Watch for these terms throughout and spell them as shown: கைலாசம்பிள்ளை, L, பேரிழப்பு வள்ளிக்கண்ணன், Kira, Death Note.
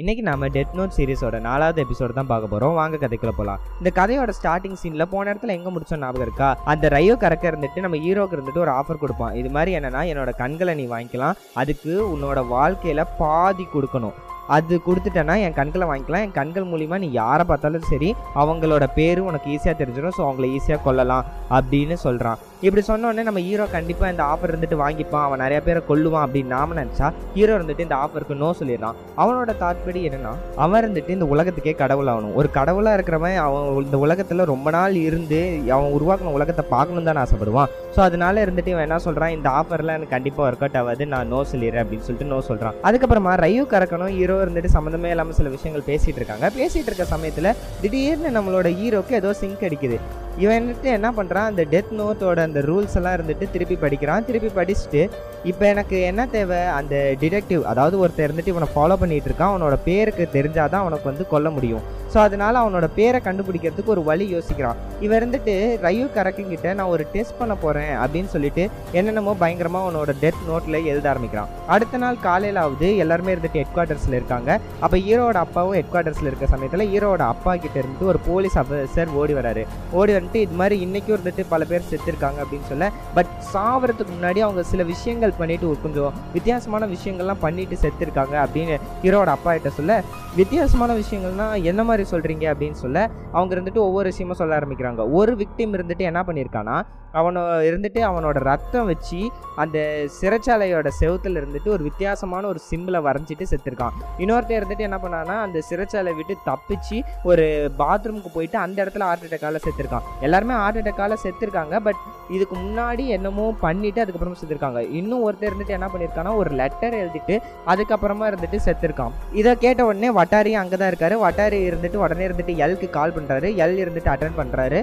இன்றைக்கி நாம் death note சீரிஸோட 4வது எபிசோடு தான் பார்க்க போகிறோம். வாங்க கதைக்குள்ள போகலாம். இந்த கதையோட ஸ்டார்டிங் சீனில் போன இடத்துல எங்கே முடிச்சோம் ஞாபகம் இருக்கா? அந்த ரையோ கரெக்டாக இருந்துட்டு நம்ம ஹீரோக்கு இருந்துட்டு ஒரு ஆஃபர் கொடுப்பான். இது மாதிரி என்னென்னா, என்னோட கண்களை நீ வாங்கிக்கலாம், அதுக்கு உன்னோட வாழ்க்கையில் பாதி கொடுக்கணும், அது கொடுத்துட்டேன்னா என் கண்களை வாங்கிக்கலாம், என் கண்கள் மூலிமா நீ யாரை பார்த்தாலும் சரி அவங்களோட பேரும் உனக்கு ஈஸியாக தெரிஞ்சிடும், ஸோ அவங்கள ஈஸியாக கொல்லலாம் அப்படின்னு சொல்கிறான். இப்படி சொன்னோடனே நம்ம ஹீரோ கண்டிப்பாக இந்த ஆஃபர் இருந்துட்டு வாங்கிப்பான், அவன் நிறையா பேரை கொல்லுவான் அப்படின்னு நாம நினச்சா ஹீரோ இருந்துட்டு இந்த ஆஃபருக்கு நோ சொல்லிடுறான். அவனோட தாட்படி என்னன்னா, அவன் இருந்துட்டு இந்த உலகத்துக்கே கடவுள் ஆகணும், ஒரு கடவுளாக இருக்கிறவன் அவன் இந்த உலகத்தில் ரொம்ப நாள் இருந்து அவன் உருவாக்கின உலகத்தை பார்க்கணும் தான் ஆசைப்படுவான். ஸோ அதனால இருந்துட்டு இவன் என்ன சொல்கிறான், இந்த ஆஃபர்லாம் எனக்கு கண்டிப்பாக ஒர்க் அவுட் ஆகாது, நான் நோ சொல்லிடுறேன் அப்படின்னு சொல்லிட்டு நோ சொல்கிறான். அதுக்கப்புறமா ரையூக் கறக்கணும் ஹீரோ இருந்துட்டு சம்மந்தமே இல்லாமல் சில விஷயங்கள் பேசிகிட்டு இருக்காங்க. பேசிகிட்டு இருக்க சமயத்தில் திடீர்னு நம்மளோட ஹீரோக்கு ஏதோ சிங்க் அடிக்குது. இவன் வந்துட்டு என்ன பண்ணுறான், அந்த டெத் நோட்டோட அந்த ரூல்ஸ் எல்லாம் இருந்துட்டு திருப்பி படிக்கிறான். திருப்பி படிச்சுட்டு இப்போ எனக்கு என்ன தேவை, அந்த டிடெக்டிவ், அதாவது ஒருத்தர் இருந்துட்டு இவனை ஃபாலோ பண்ணிகிட்டு இருக்கான், அவனோட பேருக்கு தெரிஞ்சாதான் அவனுக்கு வந்து கொல்ல முடியும். ஸோ அதனால் அவனோட பேரை கண்டுபிடிக்கிறதுக்கு ஒரு வழி யோசிக்கிறான். இவன் இருந்துட்டு ரையூக் கரெக்டுங்கிட்ட நான் ஒரு டெஸ்ட் பண்ண போகிறேன் அப்படின்னு சொல்லிட்டு என்னென்னமோ பயங்கரமாக அவனோட டெத் நோட்டில் எழுத ஆரம்பிக்கிறான். அடுத்த நாள் காலையில் ஆகுது, எல்லாருமே இருந்துட்டு ஹெட் குவார்ட்டர்ஸில் இருக்காங்க. அப்போ ஹீரோட அப்பாவும் ஹெட் குவார்ட்டர்ஸில் இருக்க சமயத்தில் ஹீரோட அப்பா கிட்டே இருந்துட்டு ஒரு போலீஸ் ஆஃபீஸர் ஓடி வராரு. ஓடி வந்துட்டு இது மாதிரி இன்றைக்கும் இருந்துட்டு பல பேர் செத்துருக்காங்க அப்படின்னு சொல்ல, பட் சாவறதுக்கு முன்னாடி அவங்க சில விஷயங்கள் பண்ணிவிட்டு கொஞ்சம் வித்தியாசமான விஷயங்கள்லாம் பண்ணிவிட்டு செத்துருக்காங்க அப்படின்னு ஹீரோட அப்பா கிட்ட சொல்ல, வித்தியாசமான விஷயங்கள்னால் என்ன மாதிரி சொல்கிறீங்க அப்படின்னு சொல்ல, அவங்க இருந்துட்டு ஒவ்வொரு விஷயமா சொல்ல ஆரம்பிக்கிறாங்க. ஒரு விக்டிம் இருந்துட்டு என்ன பண்ணியிருக்கானா, அவனை இருந்துட்டு அவனோட ரத்தம் வச்சு அந்த சிறைச்சாலையோட செவுத்தில் இருந்துட்டு ஒரு வித்தியாசமான ஒரு சிம்பிளை வரைஞ்சிட்டு செத்துருக்கான். இன்னொருத்தர் இருந்துட்டு என்ன பண்ணான்னா, அந்த சிறைச்சாலை விட்டு தப்பிச்சு ஒரு பாத்ரூமுக்கு போயிட்டு அந்த இடத்துல ஹார்ட் அட்டாக்கால் செத்துருக்கான். எல்லாருமே ஹார்ட் அட்டாக்கால் செத்துருக்காங்க, பட் இதுக்கு முன்னாடி என்னமோ பண்ணிவிட்டு அதுக்கப்புறமா செத்துருக்காங்க. இன்னும் ஒருத்தர் இருந்துட்டு என்ன பண்ணியிருக்கானா, ஒரு லெட்டர் எழுதிட்டு அதுக்கப்புறமா இருந்துட்டு செத்துருக்கான். இதை கேட்ட உடனே வட்டாரி அங்கே தான் இருக்காரு. வட்டாரி இருந்துட்டு உடனே இருந்துட்டு எல்க்கு கால் பண்ணுறாரு. எல் இருந்துட்டு அட்டன் பண்ணுறாரு.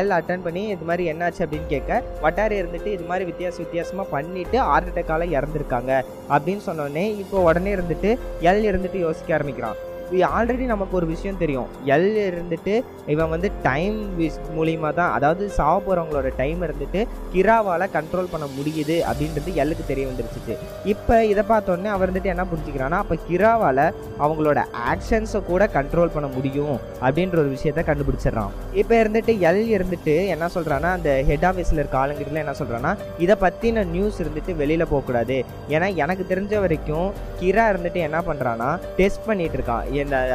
எல் அட்டன் பண்ணி இது மாதிரி என்னாச்சு அப்படின்னு கேட்க, வட்டாரி இருந்துட்டு இது மாதிரி வித்தியாசமாக பண்ணிட்டு ஹார்ட் அட்டாக்கால இறந்துருக்காங்க அப்படின்னு சொன்னோடனே இப்போ உடனே இருந்துட்டு எல் இருந்துட்டு யோசிக்க ஆரம்பிக்கிறான். ஆல்ரெடி நமக்கு ஒரு விஷயம் தெரியும், எல் இருந்துட்டு இவன் வந்து டைம் மூலிமா தான், அதாவது சாவ போகிறவங்களோட டைம் இருந்துட்டு கிராவால் கண்ட்ரோல் பண்ண முடியுது அப்படின்றது எல்லுக்கு தெரிய வந்துருச்சு. இப்போ இதை பார்த்தோன்னே அவர் இருந்துட்டு என்ன புரிஞ்சுக்கிறான்னா, அப்போ கிராவால் அவங்களோட ஆக்ஷன்ஸை கூட கண்ட்ரோல் பண்ண முடியும் அப்படின்ற ஒரு விஷயத்த கண்டுபிடிச்சிடறான். இப்போ இருந்துட்டு எல் இருந்துட்டு என்ன சொல்கிறான்னா, அந்த ஹெட் ஆஃபீஸில் இருக்க ஆளுங்கிட்டலாம் என்ன சொல்கிறான்னா, இதை பற்றின நியூஸ் இருந்துட்டு வெளியில் போகக்கூடாது, ஏன்னா எனக்கு தெரிஞ்ச வரைக்கும் கிரா இருந்துட்டு என்ன பண்ணுறான்னா டெஸ்ட் பண்ணிகிட்டு இருக்கான்,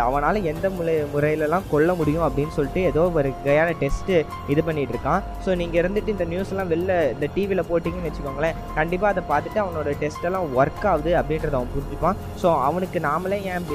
அவனால் எந்த முறையிலலாம் கொல்ல முடியும் அப்படின்னு சொல்லிட்டு ஏதோ ஒரு கையான டெஸ்ட்டு இது பண்ணிகிட்டு இருக்கான். ஸோ நீங்கள் இருந்துட்டு இந்த நியூஸ்லாம் வெளில இந்த டிவியில் போட்டிங்கன்னு வச்சுக்கோங்களேன், கண்டிப்பாக அதை பார்த்துட்டு அவனோட டெஸ்ட்டெல்லாம் ஒர்க் ஆகுது அப்படின்றத அவன் புரிஞ்சுப்பான். ஸோ அவனுக்கு நாமளே ஏன்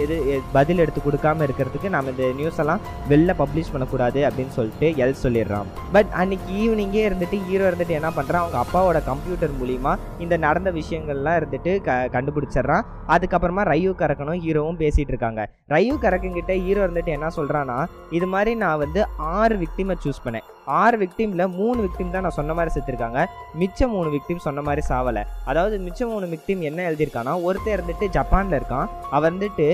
பதில் எடுத்து கொடுக்காமல் இருக்கிறதுக்கு நம்ம இந்த நியூஸெல்லாம் வெளில பப்ளிஷ் பண்ணக்கூடாது அப்படின்னு சொல்லிட்டு எல் சொல்லிடுறான். பட் அன்றைக்கி ஈவினிங்கே இருந்துட்டு ஹீரோ இருந்துட்டு என்ன பண்ணுறான், அவங்க அப்பாவோட கம்ப்யூட்டர் மூலிமா இந்த நடந்த விஷயங்கள்லாம் இருந்துட்டு கண்டுபிடிச்சிட்றான். அதுக்கப்புறமா ரையூக் கறக்கணும் ஹீரோவும் பேசிகிட்டு இருக்காங்க. ரையூக் கறக்குங்கிட்ட ஹீரோ இருந்துட்டு என்ன சொல்கிறான்னா, இது மாதிரி நான் வந்து 6 விக்டிமை சூஸ் பண்ணேன், 6 விக்டிமில் 3 விக்டிம் தான் நான் சொன்ன மாதிரி செத்துருக்காங்க, மிச்சம் 3 விக்டிம் சொன்ன மாதிரி சாவலை. அதாவது மிச்சம் 3 விக்டிம் என்ன எழுதியிருக்கான்னா, ஒருத்தர் இருந்துட்டு ஜப்பானில் இருக்கான், அவன் வந்துட்டு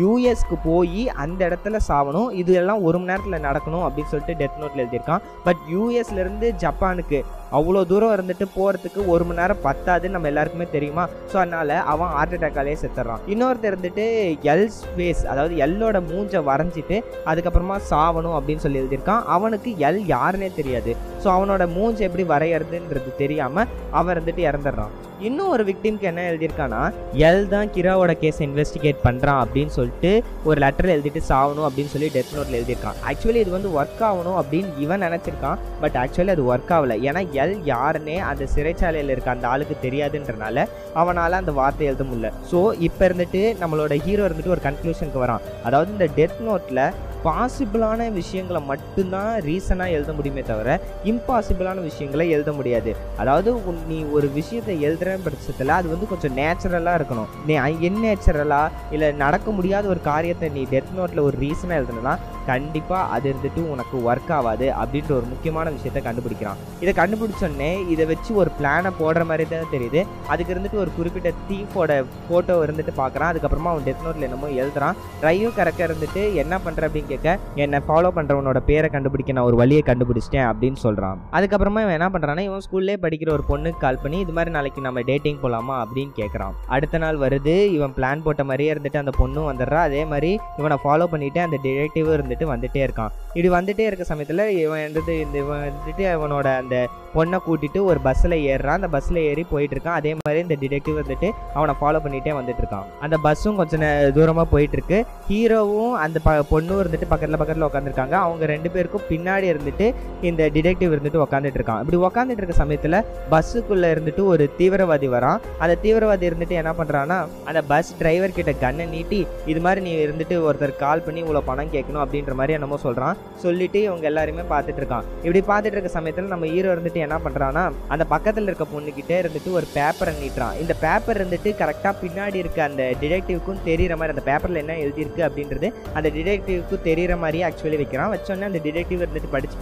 யூஎஸ்க்கு போய் அந்த இடத்துல சாவணும், இது எல்லாம் 1 மணி நேரத்தில் நடக்கணும் அப்படின்னு சொல்லிட்டு டெத் நோட்டில் எழுதியிருக்கான். பட் யூஎஸ்லேருந்து ஜப்பானுக்கு அவ்வளோ தூரம் இருந்துட்டு போகிறதுக்கு 1 மணி நேரம் பத்தாதுன்னு நம்ம எல்லாருக்குமே தெரியுமா. ஸோ அதனால் அவன் ஹார்ட் அட்டாக்காலே செத்துறான். இன்னொருத்தர் இருந்துட்டு எல் ஸ்பேஸ், அதாவது எல்லோட மூஞ்சை வரைஞ்சிட்டு அதுக்கப்புறமா சாவணும் அப்படின்னு சொல்லி எழுதியிருக்கான். அவனுக்கு எல் யாருன்னே தெரியாது, ஸோ அவனோட மூஞ்சை எப்படி வரையறதுன்றது தெரியாமல் அவன் இருந்துட்டு இறந்துடுறான். இன்னும் ஒரு விக்டிம்க்கு என்ன எழுதியிருக்கான்னா, எல் தான் கிராவோட கேஸை இன்வெஸ்டிகேட் பண்ணுறான் அப்படின்னு சொல்லிட்டு ஒரு லெட்டர் எழுதிட்டு சாவணும் அப்படின்னு சொல்லி டெத் நோட்டில் எழுதியிருக்கான். ஆக்சுவலி இது வந்து ஒர்க் ஆகணும் அப்படின்னு இவன் நினச்சிருக்கான், பட் ஆக்சுவலி அது ஒர்க் ஆகலை, ஏன்னா எல் யாருன்னே அந்த சிறைச்சாலையில் இருக்க அந்த ஆளுக்கு தெரியாதுன்றனால அவனால் அந்த வார்த்தை எழுத முடியல. ஸோ இப்போ இருந்துட்டு நம்மளோட ஹீரோ இருந்துட்டு ஒரு கன்க்ளூஷனுக்கு வரான். அதாவது இந்த டெத் நோட்டில் பாசிபிளான விஷயங்களை மட்டும்தான் ரீசனாக எழுத முடியுமே தவிர இம்பாசிபிளான விஷயங்களை எழுத முடியாது. அதாவது நீ ஒரு விஷயத்தை எழுதுகிற பட்சத்தில் அது வந்து கொஞ்சம் நேச்சுரலாக இருக்கணும். நீ இந்நேச்சுரலாக இல்லை நடக்க முடியாத ஒரு காரியத்தை நீ டெத் நோட்டில் ஒரு ரீசனாக எழுதுனா கண்டிப்பாக அது இருந்துட்டு உனக்கு ஒர்க் ஆகாது அப்படின்ற ஒரு முக்கியமான விஷயத்தை கண்டுபிடிக்கிறான். இதை கண்டுபிடிச்சோடனே இதை வச்சு ஒரு பிளானை போடுற மாதிரி தான் தெரியுது. அதுக்கு இருந்துட்டு ஒரு குறிப்பிட்ட தீஃபோட ஃபோட்டோ இருந்துட்டு பார்க்குறான். அதுக்கப்புறமா அவன் டெத் நோட்டில் என்னமோ எழுதுறான். ரையூக் கரெக்டாக இருந்துட்டு என்ன பண்ணுற அப்படின்னு கேட்க என்னை ஃபாலோ பண்றவனோட பேரை கண்டுபிடிக்க நான் ஒரு வழியை கண்டுபிடிச்சிட்டேன் அப்படின்னு சொல்றான். அதுக்கப்புறமா இவன் என்ன பண்றான்னா, இவன் ஸ்கூல்லே படிக்கிற ஒரு பொண்ணுக்கு கால் பண்ணி இது மாதிரி நாளைக்கு நம்ம டேட்டிங் போலாமா அப்படின்னு கேட்கறான். அடுத்த நாள் வருது, இவன் பிளான் போட்ட மாதிரியே இருந்துட்டு அந்த பொண்ணும் வந்துடுறா. அதே மாதிரி இவனை ஃபாலோ பண்ணிட்டு அந்த டிடெக்டிவும் இருந்துட்டு வந்துட்டே இருக்கான். இப்படி வந்துட்டே இருக்க சமயத்தில் இவன் வந்துட்டு அவனோட அந்த பொண்ணை கூட்டிட்டு ஒரு பஸ்ஸில் ஏறுறான். அந்த பஸ்ஸில் ஏறி போயிட்டு இருக்கான். அதே மாதிரி இந்த டிடெக்டிவ் வந்துட்டு அவனை ஃபாலோ பண்ணிகிட்டே வந்துட்டு இருக்கான். அந்த பஸ்ஸும் கொஞ்சம் தூரமாக போயிட்டு இருக்கு. ஹீரோவும் அந்த பொண்ணும் இருந்துட்டு பக்கத்தில் உட்காந்துருக்காங்க. அவங்க ரெண்டு பேருக்கும் பின்னாடி இருந்துட்டு இந்த டிடெக்டிவ் இருந்துட்டு உட்காந்துட்டு இருக்கான். இப்படி உட்காந்துட்டு இருக்க சமயத்தில் பஸ்ஸுக்குள்ளே இருந்துட்டு ஒரு தீவிரவாதி வரான். அந்த தீவிரவாதி இருந்துட்டு என்ன பண்ணுறான்னா, அந்த பஸ் டிரைவர் கிட்ட கண்ணை நீட்டி இது மாதிரி நீ இருந்துட்டு ஒருத்தர் கால் பண்ணி இவ்வளோ பணம் கேட்கணும் அப்படின்ற மாதிரி என்னமோ சொல்கிறான். சொல்லிட்டு இவங்க எல்லாருமே பார்த்துட்டு இருக்கான். இப்படி பார்த்துட்டு இருக்க சமயத்தில் நம்ம ஹீரோ இருந்துட்டு என்ன பண்றான்னா, அந்த பக்கத்தில் இருக்க பொண்ணுகிட்டே இருந்துட்டு ஒரு பேப்பரை நீட்டுறான். இந்த பேப்பர் இருந்துட்டு கரெக்டாக பின்னாடி இருக்க அந்த டிடெக்டிவ்க்கும் தெரிகிற மாதிரி அந்த பேப்பரில் என்ன எழுதியிருக்கு அப்படின்றது அந்த டிடெக்டிவ்க்கும் தெரிகிற மாதிரியே ஆக்சுவலி வைக்கிறான். வச்சோன்னே அந்த டிடெக்டிவ் இருந்துட்டு படித்து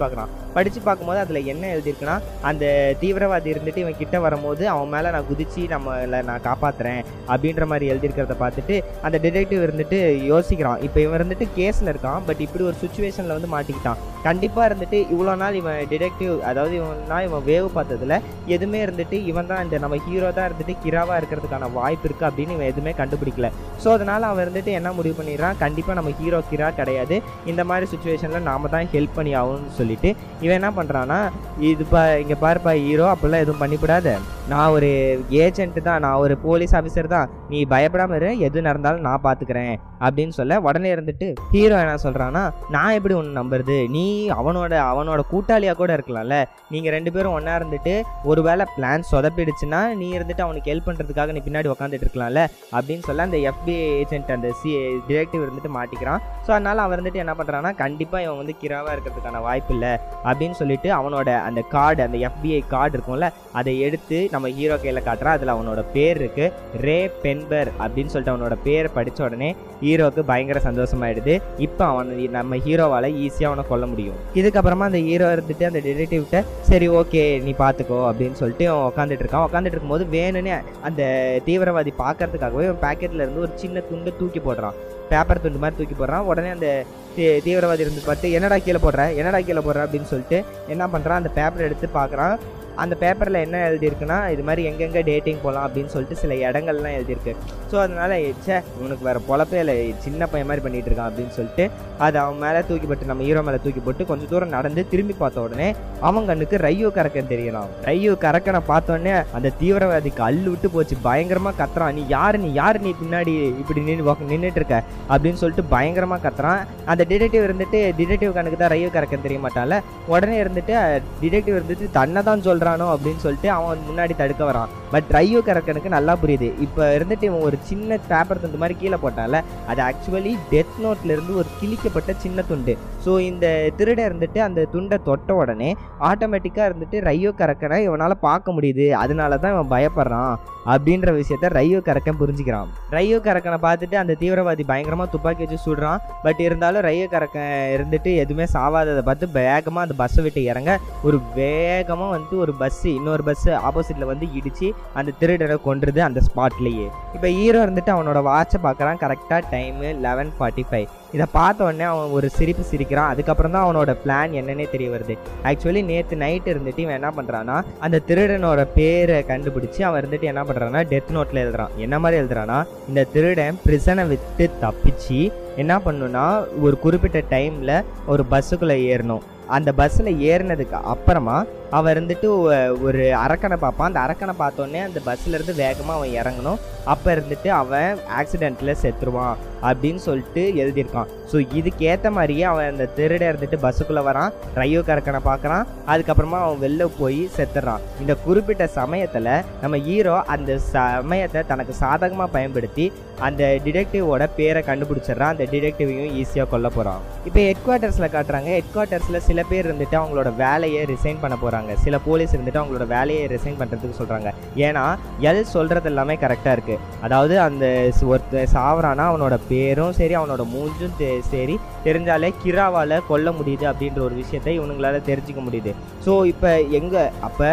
பார்க்கும்போது அதில் என்ன எழுதியிருக்குன்னா, அந்த தீவிரவாதி இருந்துட்டு இவன் கிட்ட வரும்போது அவன் மேலே நான் குதிச்சு நான் காப்பாற்றுறேன் அப்படின்ற மாதிரி எழுதியிருக்கிறத பார்த்துட்டு அந்த டிடெக்டிவ் இருந்துட்டு யோசிக்கிறான். இப்போ இவன் இருந்துட்டு கேஸில் இருக்கான். பட் இப்படி ஒரு சுச்சுவேஷனில் வந்து மாட்டிக்கிட்டான். கண்டிப்பாக இருந்துட்டு இவ்வளோ நாள் இவன் டிடெக்டிவ், அதாவது இவன் வேவு பார்த்ததுல எதுவுமே இருந்துட்டு இவன் தான் இந்த நம்ம ஹீரோ தான் இருந்துட்டு கிராவா இருக்கிறதுக்கான வாய்ப்பு இருக்கு அப்படின்னு இவன் எதுவுமே கண்டுபிடிக்கல. ஸோ அதனால அவன் இருந்துட்டு என்ன முடிவு பண்ணிடுறான், கண்டிப்பாக நம்ம ஹீரோ கிரா கிடையாது, இந்த மாதிரி சுச்சுவேஷனில் நாம தான் ஹெல்ப் பண்ணி ஆகும்னு சொல்லிட்டு இவன் என்ன பண்ணுறான்னா, இதுப்பா இங்கே பாருப்பா ஹீரோ, அப்படிலாம் எதுவும் பண்ணிவிடாத, நான் ஒரு ஏஜென்ட் தான், நான் ஒரு போலீஸ் ஆஃபீஸர் தான், நீ பயப்படாமல் இரு, எது நடந்தாலும் நான் பார்த்துக்கிறேன் அப்படின்னு சொல்ல உடனே இருந்துட்டு ஹீரோ என்ன சொல்கிறான்னா, நான் எப்படி ஒன்று நம்புறது, நீ அவனோட கூட்டாளியாக கூட இருக்கலாம்ல, நீங்கள் ரெண்டு பேரும் ஒன்றா இருந்துட்டு ஒரு வேளை பிளான் சொதப்பிடுச்சுன்னா நீ இருந்துட்டு அவனுக்கு ஹெல்ப் பண்ணுறதுக்காக நீ பின்னாடி உட்காந்துட்டு இருக்கலாம்ல அப்படின்னு சொல்ல அந்த FBI ஏஜென்ட் அந்த டிடெக்டிவ் இருந்துட்டு மாட்டிக்கிறான். ஸோ அதனால் அவன் வந்துட்டு என்ன பண்ணுறான்னா, கண்டிப்பாக இவன் வந்து கிராவாக இருக்கிறதுக்கான வாய்ப்பு இல்லை அப்படின்னு சொல்லிட்டு அவனோட அந்த கார்டு, அந்த FBI கார்டு இருக்கும்ல, அதை எடுத்து நம்ம ஹீரோ கையில் காட்டுறான். அதில் அவனோட பேர் இருக்குது, ரே பென்பர் அப்படின்னு சொல்லிட்டு அவனோட பேரை படித்த உடனே ஹீரோவுக்கு பயங்கர சந்தோஷமாயிடுது. இப்போ அவன் நம்ம ஹீரோவால் ஈஸியாக அவனை கொல்ல முடியும். இதுக்கப்புறமா அந்த ஹீரோ இருந்துட்டு அந்த டிடெக்டிவ்கிட்ட சரி ஓகே நீ பார்த்துக்கோ அப்படின்னு சொல்லிட்டு அவன் உட்காந்துட்டு இருக்கும்போது வேணும்னே அந்த தீவிரவாதி பார்க்கறதுக்காகவே அவன் பேக்கெட்டில் இருந்து ஒரு சின்ன துண்டு தூக்கி போடுறான், பேப்பர் துண்டு மாதிரி தூக்கி போடுறான். உடனே அந்த தீவிரவாதி இருந்து பார்த்து என்னடா கீழே போடுற அப்படின்னு சொல்லிட்டு என்ன பண்ணுறான், அந்த பேப்பர் எடுத்து பார்க்குறான். அந்த பேப்பரில் என்ன எழுதியிருக்குன்னா, இது மாதிரி எங்கெங்கே டேட்டிங் போகலாம் அப்படின்னு சொல்லிட்டு சில இடங்கள்லாம் எழுதியிருக்கு. ஸோ அதனால் சே இவனுக்கு வேறு பொழப்பே இல்லை, சின்ன பையன் மாதிரி பண்ணிகிட்டு இருக்கான் அப்படின்னு சொல்லிட்டு அது அவன் மேலே தூக்கி போட்டு நம்ம ஹீரோ மேலே தூக்கி போட்டு கொஞ்சம் தூரம் நடந்து திரும்பி பார்த்த உடனே அவன் கண்ணுக்கு ரையூக் கரக்கன் தெரியலாம். ரையூக் கரக்கனை பார்த்தோடனே அந்த தீவிரவாதிக்கு அள்ளு விட்டு போச்சு. பயங்கரமாக கத்துறான், நீ யார் பின்னாடி இப்படி நின்றுட்டு இருக்க அப்படின்னு சொல்லிட்டு பயங்கரமாக கத்துறான். அந்த டிடெக்டிவ் இருந்துட்டு டிடெக்டிவ் கண்ணுக்கு தான் ரையூக் கரக்கன் தெரிய மாட்டால. உடனே இருந்துட்டு டிடெக்டிவ் இருந்துட்டு தன்னை தான் சொல்கிறான் அப்படின்னு சொல்லிட்டு அவன் முன்னாடி தடுக்க வரான். பட் ரையூக் கரக்கனுக்கு நல்லா புரியுது, இப்போ இருந்துட்டு இவன் ஒரு சின்ன பேப்பர் துண்டு மாதிரி கீழே போட்டால அது ஆக்சுவலி டெத் நோட்ல இருந்து ஒரு கிழிக்கப்பட்ட சின்ன துண்டு. ஸோ இந்த திருட இருந்துட்டு அந்த துண்டை தொட்ட உடனே ஆட்டோமேட்டிக்காக இருந்துட்டு ரையூக் கரக்கனை இவனால் பார்க்க முடியுது, அதனால தான் இவன் பயப்படுறான் அப்படின்ற விஷயத்த ரையூக் கரக்கன் புரிஞ்சுக்கிறான். ரையூக் கரக்கனை பார்த்துட்டு அந்த தீவிரவாதி பயங்கரமாக துப்பாக்கி வச்சு சுடுறான். பட் இருந்தாலும் ரையூக் கரக்கன் இருந்துட்டு எதுவுமே சாவாததை பார்த்து வேகமாக அந்த பஸ்ஸை விட்டு இறங்க ஒரு வேகமாக வந்துட்டு ஒரு பஸ்ஸு இன்னொரு பஸ்ஸு ஆப்போசிட்டில் வந்து இடித்து அந்த திருடரை கொண்டுருது அந்த ஸ்பாட்லேயே. இப்போ ஹீரோ இருந்துட்டு அவனோட வாட்சை பார்க்குறான். கரெக்டாக டைமு 11:45. இதை பார்த்த உடனே அவன் ஒரு சிரிப்பு சிரிக்கிறான். அதுக்கப்புறம் தான் அவனோட பிளான் என்னன்னே தெரிய வருது. ஆக்சுவலி நேற்று நைட்டு இருந்துட்டு இவன் என்ன பண்ணுறான்னா, அந்த திருடனோட பேரை கண்டுபிடிச்சி அவன் இருந்துட்டு என்ன பண்ணுறான்னா டெத் நோட்டில் எழுதுறான். என்ன மாதிரி எழுதுறான்னா, இந்த திருடன் பிரிசனை விட்டு தப்பிச்சு என்ன பண்ணுன்னா ஒரு குறிப்பிட்ட டைமில் ஒரு பஸ்ஸுக்குள்ளே ஏறணும். அந்த பஸ்ஸில் ஏறினதுக்கு அப்புறமா அவன் இருந்துட்டு ஒரு அரக்கனை பார்ப்பான். அந்த அரக்கனை பார்த்தோன்னே அந்த பஸ்ஸிலேருந்து வேகமாக அவன் இறங்கணும். அப்போ இருந்துட்டு அவன் ஆக்சிடெண்ட்டில் செத்துருவான் அப்படின்னு சொல்லிட்டு எழுதியிருக்கான். ஸோ இதுக்கேற்ற மாதிரியே அவன் அந்த திருட இருந்துட்டு பஸ்ஸுக்குள்ளே வரான், ரையூக் கரக்கனை பார்க்குறான், அதுக்கப்புறமா அவன் வெளில போய் செத்துறான். இந்த குறிப்பிட்ட சமயத்தில் நம்ம ஹீரோ அந்த சமயத்தை தனக்கு சாதகமாக பயன்படுத்தி அந்த டிடெக்டிவோட பேரை கண்டுபிடிச்சிட்றான். அந்த டிடெக்டிவையும் ஈஸியாக கொல்ல போகிறான். இப்போ ஹெட் குவார்ட்டர்ஸில் காட்டுறாங்க. ஹெட் குவார்ட்டர்ஸில் சில பேர் இருந்துட்டு அவங்களோட வேலையை ரிசைன் பண்ண போகிறாங்க. சில போலீஸ் இருந்துட்டு அவங்களோட வேலையை ரிசைன் பண்ணுறதுக்கு சொல்கிறாங்க. ஏன்னா எல் சொல்கிறது எல்லாமே கரெக்டாக இருக்குது. அதாவது அந்த ஒருத்தர் சாவரானா அவனோட பேரும் சரி அவனோட மூஞ்சும் சரி தெரிஞ்சாலே கிராவால் கொல்ல முடியுது அப்படின்ற ஒரு விஷயத்த இவனுங்களால் தெரிஞ்சிக்க முடியுது. ஸோ இப்போ எங்கே அப்போ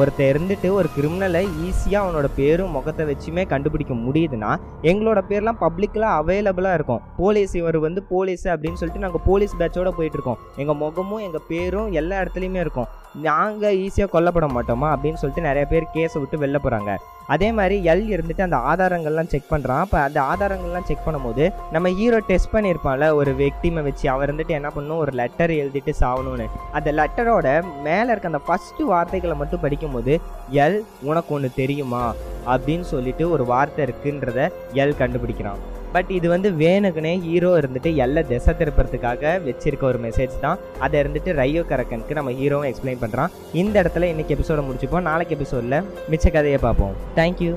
ஒருத்த இருந்துட்டு ஒரு கிரிமினலை ஈஸியாக அவனோட பேரும் முகத்தை வச்சுமே கண்டுபிடிக்க முடியுதுன்னா எங்களோட பேர்லாம் பப்ளிக்கில் அவைலபிளாக இருக்கும். போலீஸ் இவர் வந்து போலீஸு அப்படின்னு சொல்லிட்டு நாங்கள் போலீஸ் பேட்சோடு போயிட்டுருக்கோம். எங்கள் முகமும் எங்கள் பேரும் எல்லா இடத்துலையுமே இருக்கும். நாங்கள் ஈஸியாக கொல்லப்பட மாட்டோமா அப்படின்னு சொல்லிட்டு நிறைய பேர் கேஸை விட்டு வெளில போகிறாங்க. அதே மாதிரி எல் இருந்துட்டு அந்த ஆதாரங்கள்லாம் செக் பண்ணுறான். அப்போ அந்த ஆதாரங்கள்லாம் செக் பண்ணும்போது நம்ம ஹீரோ டெஸ்ட் பண்ணியிருப்பான்ல ஒரு விக்டிமை வச்சு, அவர் இருந்துட்டு என்ன பண்ணணும், ஒரு லெட்டர் எழுதிட்டு சாவணும்னு. அந்த லெட்டரோட மேலே இருக்க அந்த ஃபஸ்ட்டு வார்த்தைகளை மட்டும் படிக்கும்போது எல் உனக்கு ஒன்று தெரியுமா அப்படின்னு சொல்லிட்டு ஒரு வார்த்தை இருக்குன்றத எல் கண்டுபிடிக்கிறான். பட் இது வந்து வேணுக்குனே ஹீரோ இருந்துட்டு எல்லா திசை திருப்பறதுக்காக வச்சுருக்க ஒரு மெசேஜ் தான். அதை இருந்துட்டு ரையோ கரக்கனுக்கு நம்ம ஹீரோவும் எக்ஸ்பிளைன் பண்ணுறான். இந்த இடத்துல இன்றைக்கி எபிசோடை முடிச்சுப்போம். நாளைக்கு எபிசோடில் மிச்ச கதையை பார்ப்போம். தேங்க்யூ.